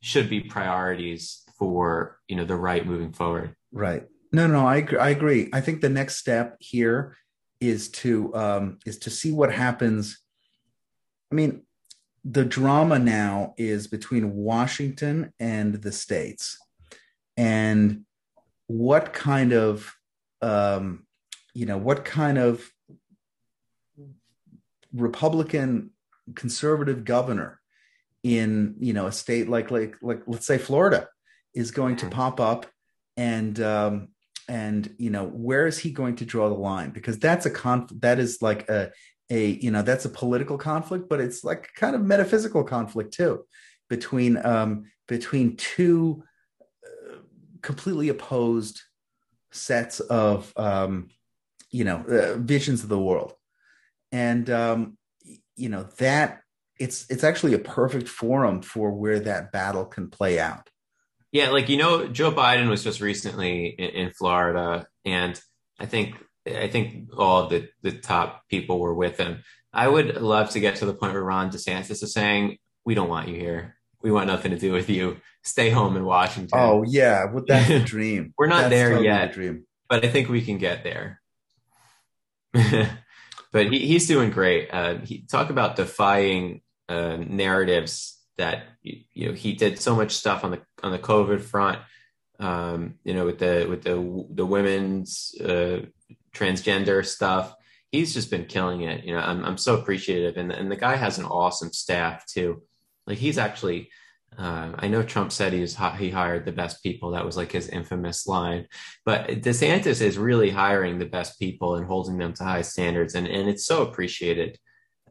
should be priorities for, you know, the right moving forward. Right. No, I agree. I think the next step here is to see what happens. I mean, the drama now is between Washington and the states, and what kind of, Republican conservative governor in, you know, a state like let's say Florida is going to pop up, and you know, where is he going to draw the line? Because that's a conflict that is like that's a political conflict, but it's like kind of metaphysical conflict too, between two completely opposed sets of visions of the world. And that it's actually a perfect forum for where that battle can play out. Yeah, like, you know, Joe Biden was just recently in Florida, and I think all of the top people were with him. I would love to get to the point where Ron DeSantis is saying, "We don't want you here. We want nothing to do with you. Stay home in Washington." Oh yeah, well, that's a dream. We're not there yet, but I think we can get there. But he's doing great. He talk about defying narratives that, you know, he did so much stuff on the COVID front, with the women's transgender stuff. He's just been killing it. You know, I'm so appreciative. And the guy has an awesome staff too. Like he's actually, I know Trump said he hired the best people. That was like his infamous line, but DeSantis is really hiring the best people and holding them to high standards. And it's so appreciated.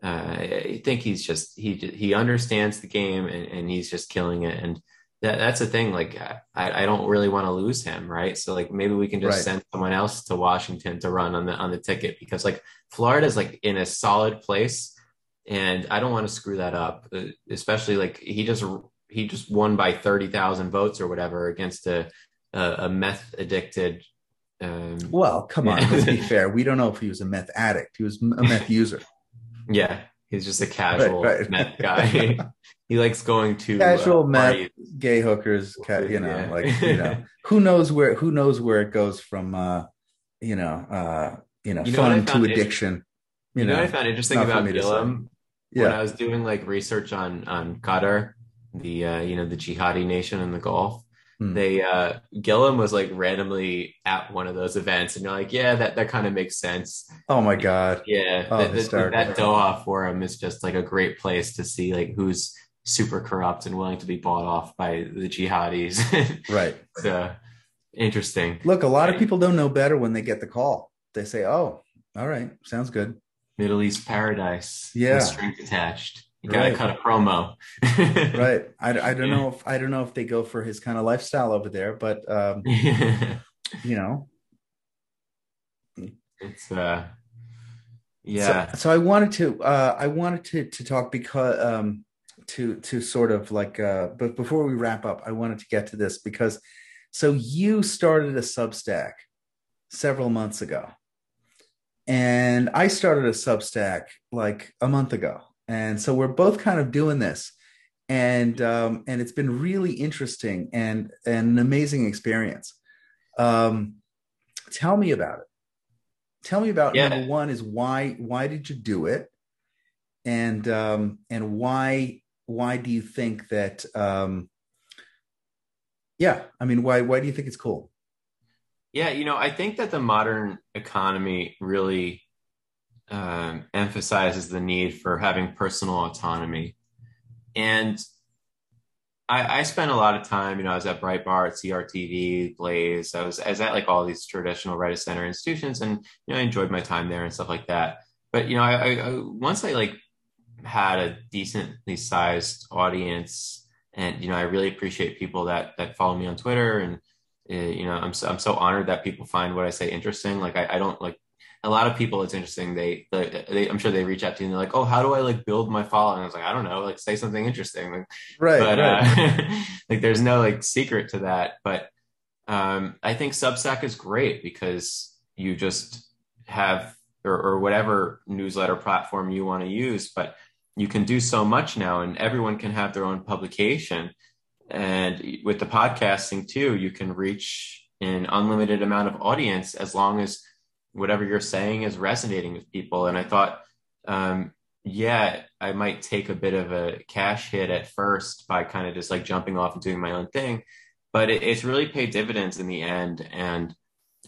I think he's just, he understands the game and he's just killing it. And that's the thing. Like, I don't really want to lose him. Right. So like, maybe we can just send someone else to Washington to run on the ticket, because like Florida's like in a solid place and I don't want to screw that up, especially like he just won by 30,000 votes or whatever against a meth addicted. Well, come on, let's be fair. We don't know if he was a meth addict. He was a meth user. Yeah. He's just a casual meth guy. He likes going to casual meth, gay hookers. Who knows where it goes from. Fun to addiction. You know what I found interesting about Gillum when I was doing like research on Qatar, the jihadi nation in the Gulf. They Gillum was like randomly at one of those events and you're like, yeah, that kind of makes sense. Oh my God. Yeah. Oh, that Doha Forum is just like a great place to see like who's super corrupt and willing to be bought off by the jihadis. Right. So interesting. Look, a lot of people don't know better when they get the call. They say, oh, all right. Sounds good. Middle East paradise. Yeah. Strings attached. You gotta cut a promo. Right. I don't know if they go for his kind of lifestyle over there, but it's So I wanted to talk because to sort of like but before we wrap up, I wanted to get to this because so you started a Substack several months ago, and I started a Substack like a month ago. And so we're both kind of doing this, and it's been really interesting and an amazing experience. Tell me about it. Tell me about number one is why did you do it, and why do you think that why do you think it's cool? Yeah, I think that the modern economy really emphasizes the need for having personal autonomy. And I spent a lot of time, I was at Breitbart, CRTV, Blaze. I was at like all these traditional right of center institutions, and I enjoyed my time there and stuff like that. But I once I like had a decently sized audience, and I really appreciate people that follow me on Twitter, and I'm so honored that people find what I say interesting. Like I don't like. A lot of people, it's interesting. They I'm sure they reach out to you and they're like, "Oh, how do I like build my following?" And I was like, "I don't know. Like, say something interesting." Like, right. But like, there's no like secret to that. But I think Substack is great because you just have or whatever newsletter platform you want to use, but you can do so much now, and everyone can have their own publication. And with the podcasting too, you can reach an unlimited amount of audience as long as whatever you're saying is resonating with people. And I thought, I might take a bit of a cash hit at first by kind of just like jumping off and doing my own thing, but it's really paid dividends in the end. And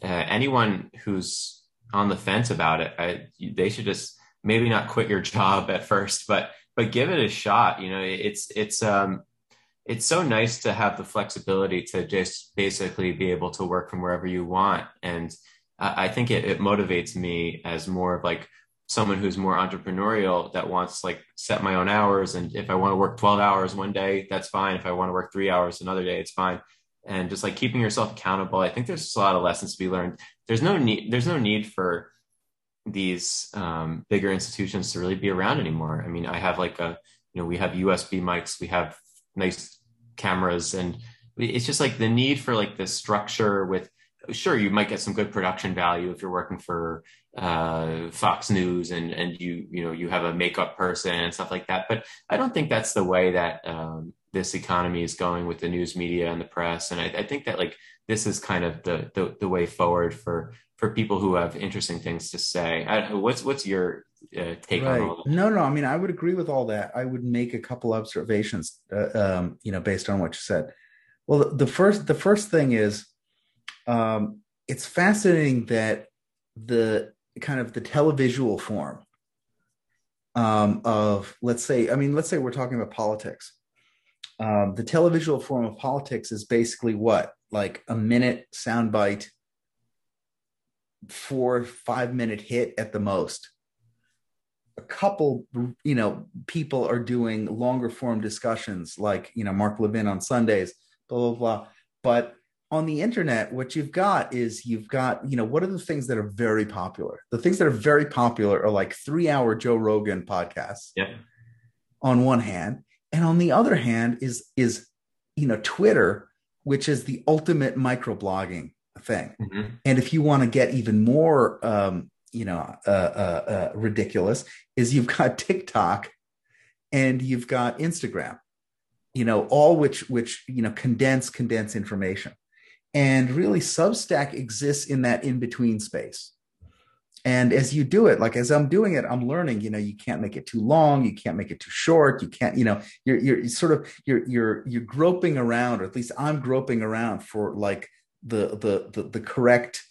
anyone who's on the fence about it, they should just maybe not quit your job at first, but give it a shot. It's so nice to have the flexibility to just basically be able to work from wherever you want. And I think it motivates me as more of like someone who's more entrepreneurial that wants to like set my own hours. And if I want to work 12 hours one day, that's fine. If I want to work 3 hours another day, it's fine. And just like keeping yourself accountable. I think there's a lot of lessons to be learned. There's no need for these bigger institutions to really be around anymore. I mean, I have like we have USB mics, we have nice cameras, and it's just like the need for like this structure with, sure, you might get some good production value if you're working for Fox News and you have a makeup person and stuff like that. But I don't think that's the way that this economy is going with the news media and the press. And I think that like this is kind of the way forward for people who have interesting things to say. What's your take on all that? No. I mean, I would agree with all that. I would make a couple observations, based on what you said. Well, the first thing is, it's fascinating that the televisual form of, let's say we're talking about politics. The televisual form of politics is basically what? Like a minute soundbite, 4-5 minute hit at the most. A couple, people are doing longer form discussions like, Mark Levin on Sundays, blah, blah, blah. But on the internet, what you've got is what are the things that are very popular? The things that are very popular are like 3-hour Joe Rogan podcasts on one hand. And on the other hand is Twitter, which is the ultimate microblogging thing. Mm-hmm. And if you want to get even more, ridiculous, is you've got TikTok and you've got Instagram, all which condense information. And really Substack exists in that in-between space. And as you do it, like as I'm doing it, I'm learning, you can't make it too long. You can't make it too short. You can't, you're groping around, or at least I'm groping around for like the correct,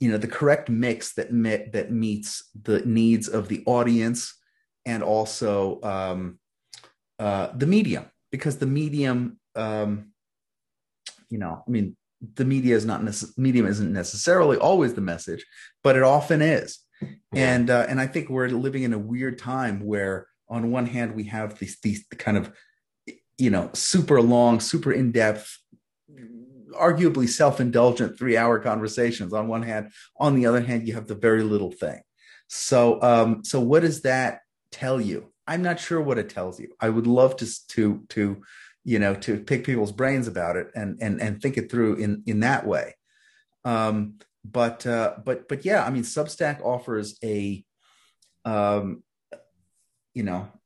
the correct mix that meets the needs of the audience and also the medium, because the medium, the medium isn't necessarily always the message, but it often is. And I think we're living in a weird time where on one hand we have these kind of, super long, super in-depth, arguably self-indulgent 3-hour conversations on one hand. On the other hand, you have the very little thing. So what does that tell you? I'm not sure what it tells you. I would love to pick people's brains about it and think it through in that way. But yeah, Substack offers a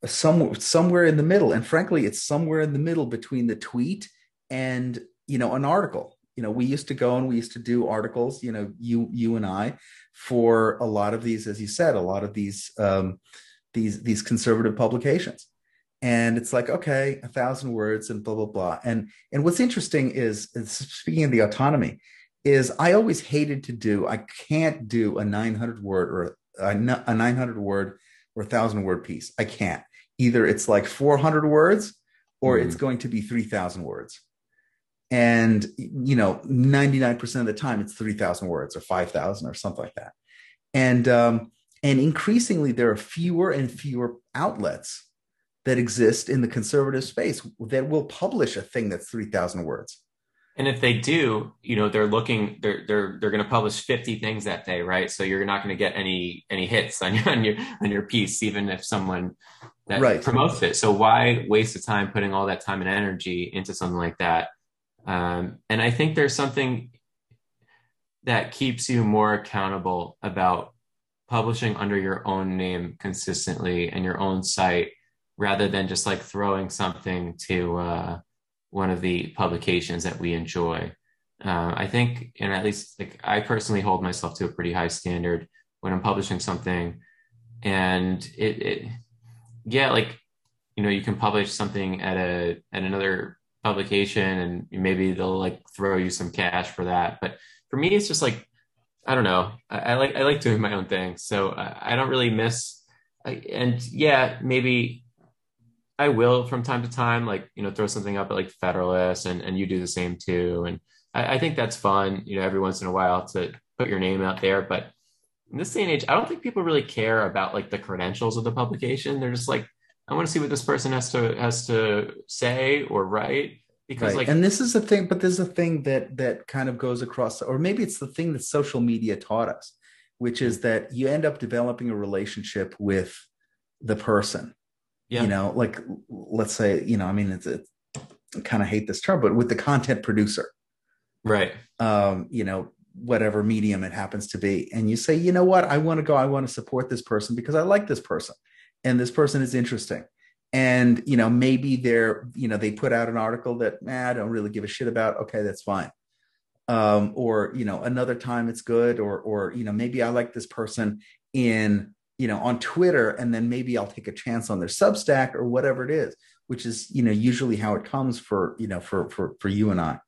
somewhere in the middle. And frankly, it's somewhere in the middle between the tweet and, an article. We used to go and we used to do articles, you and I, for a lot of these, as you said, a lot of these conservative publications. And it's like, okay, 1,000 words and blah, blah, blah. And what's interesting is, speaking of the autonomy, is I always hated to do, I can't do a 900-word or a 900-word or 1,000-word piece. I can't. Either it's like 400 words or it's going to be 3,000 words. And, 99% of the time it's 3,000 words or 5,000 or something like that. And increasingly there are fewer and fewer outlets that exist in the conservative space that will publish a thing that's 3,000 words. And if they do, they're going to publish 50 things that day, right? So you're not going to get any hits on your piece, even if someone that promotes it. So why waste the time putting all that time and energy into something like that? And I think there's something that keeps you more accountable about publishing under your own name consistently and your own site, rather than just like throwing something to one of the publications that we enjoy. I think, and at least like I personally hold myself to a pretty high standard when I'm publishing something. And you can publish something at another publication and maybe they'll like throw you some cash for that. But for me, it's just like, I don't know. I like doing my own thing. So I don't really maybe I will from time to time, throw something up at like Federalist and you do the same too. And I think that's fun, every once in a while to put your name out there. But in this day and age, I don't think people really care about like the credentials of the publication. They're just like, I want to see what this person has to say or write. Because and this is the thing, but there's a thing that kind of goes across, or maybe it's the thing that social media taught us, which is that you end up developing a relationship with the person. Yeah. Let's say, I kind of hate this term, but with the content producer, right? Whatever medium it happens to be. And you say, you know what, I want to support this person because I like this person and this person is interesting. And, maybe they put out an article that I don't really give a shit about. Okay, that's fine. Another time it's good, or maybe I like this person on Twitter, and then maybe I'll take a chance on their Substack or whatever it is. which is, you know, usually how it comes for, you know, for you and I.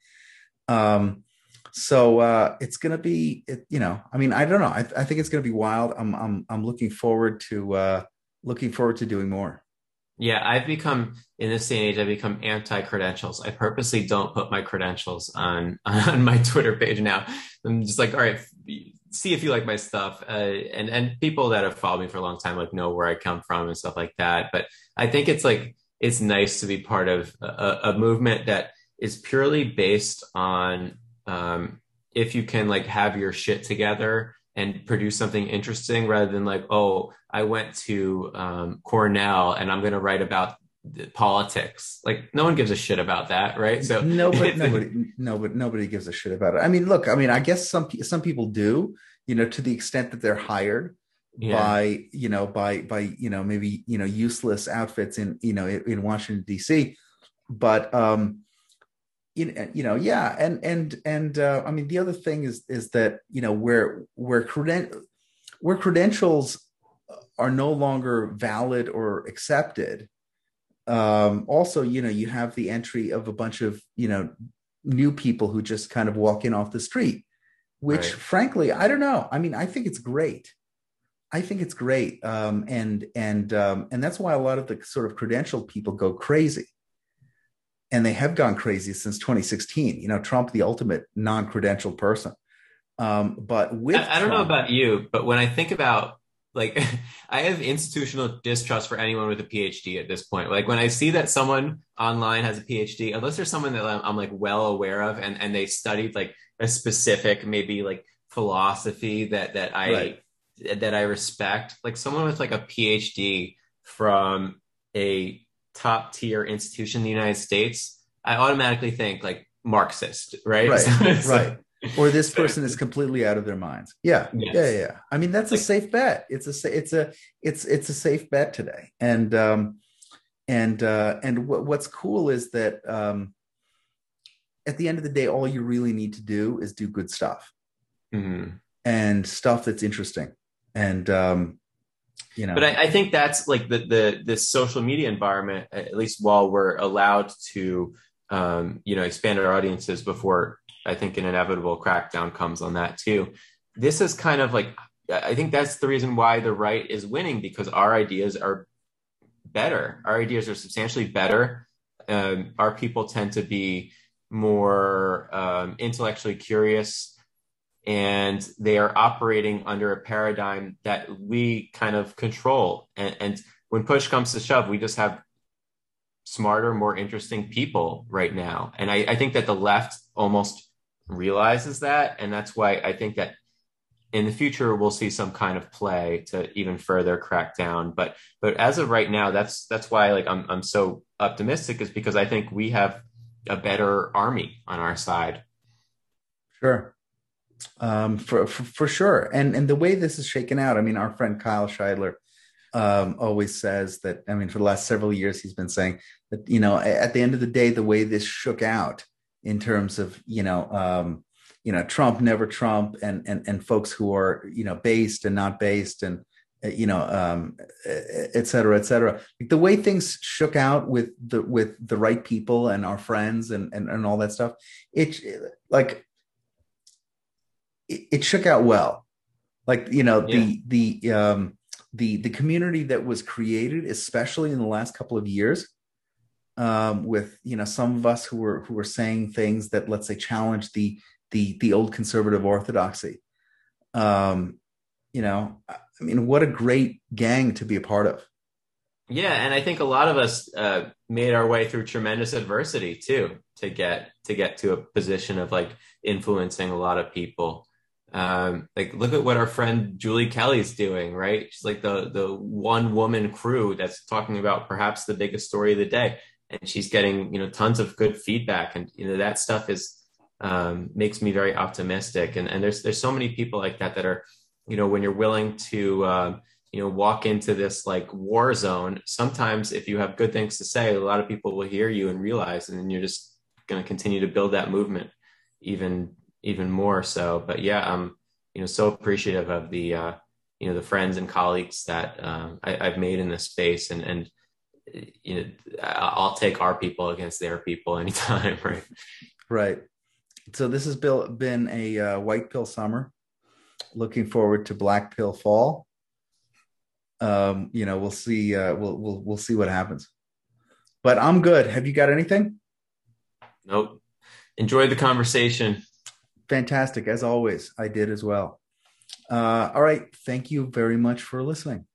So it's going to be, you know, I mean, I don't know. I think it's going to be wild. I'm looking forward to doing more. Yeah, I've become, in this day and age, I've become anti-credentials. I purposely don't put my credentials on my Twitter page now. I'm just like, all right, see if you like my stuff. And people that have followed me for a long time, like, know where I come from and stuff like that. But I think it's like, it's nice to be part of a movement that is purely based on if you can, like, have your shit together and produce something interesting, rather than like, oh, I went to Cornell and I'm going to write about politics. Like, no one gives a shit about that, right? So nobody gives a shit about it. I mean, look, I mean, I guess some people do, you know, to the extent that they're hired by, you know, by, you know, maybe, you know, useless outfits in, you know, in Washington, D.C. But, you know, yeah. And I mean, the other thing is that, you know, where credentials are no longer valid or accepted. Also, you know, you have the entry of a bunch of, you know, new people who just kind of walk in off the street, which frankly, I don't know. I mean, I think it's great. And that's why a lot of the sort of credentialed people go crazy. And they have gone crazy since 2016. You know, Trump, the ultimate non-credentialed person. I don't know about you, but when I think about, like, I have institutional distrust for anyone with a PhD at this point. Like, when I see that someone online has a PhD, unless there's someone that I'm like well aware of, and they studied like a specific, maybe like philosophy that I respect, like someone with like a PhD from a top tier institution in the United States, I automatically think like Marxist, right? So, right. Or this person is completely out of their minds. Yeah. Yes. Yeah. I mean, that's like a safe bet. It's a safe bet today. And what's cool is that at the end of the day, all you really need to do is do good stuff and stuff that's interesting. And, you know. But I think that's like the social media environment, at least while we're allowed to, you know, expand our audiences before, I think, an inevitable crackdown comes on that too. This is kind of like, I think that's the reason why the right is winning, because our ideas are better. Our ideas are substantially better. Our people tend to be more intellectually curious, and they are operating under a paradigm that we kind of control. And when push comes to shove, we just have smarter, more interesting people right now. And I think that the left almost realizes that. And that's why I think that in the future, we'll see some kind of play to even further crack down. But as of right now, that's why, like, I'm so optimistic, is because I think we have a better army on our side. Sure. For sure. And the way this is shaken out, I mean, our friend Kyle Scheidler always says that, I mean, for the last several years, he's been saying that, you know, at the end of the day, the way this shook out in terms of, you know, Trump, never Trump, and folks who are, you know, based and not based, and, you know, et cetera. Like, the way things shook out with the right people and our friends and all that stuff, it shook out well. Like, you know, the community that was created, especially in the last couple of years, with, you know, some of us who were saying things that, let's say, challenged the old conservative orthodoxy. You know, I mean, what a great gang to be a part of. Yeah, and I think a lot of us made our way through tremendous adversity too to get to a position of, like, influencing a lot of people. Like, look at what our friend Julie Kelly's doing, right? She's like the one woman crew that's talking about perhaps the biggest story of the day, and she's getting, you know, tons of good feedback, and, you know, that stuff is makes me very optimistic. And there's so many people like that are, you know, when you're willing to you know, walk into this like war zone, sometimes if you have good things to say, a lot of people will hear you and realize, and then you're just going to continue to build that movement even more so. But yeah, I'm, you know, so appreciative of the, you know, the friends and colleagues that I've made in this space, and you know, I'll take our people against their people anytime, right? Right. So this has been a white pill summer. Looking forward to black pill fall. You know, we'll see. We'll see what happens. But I'm good. Have you got anything? Nope. Enjoyed the conversation. Fantastic, as always. I did as well. All right. Thank you very much for listening.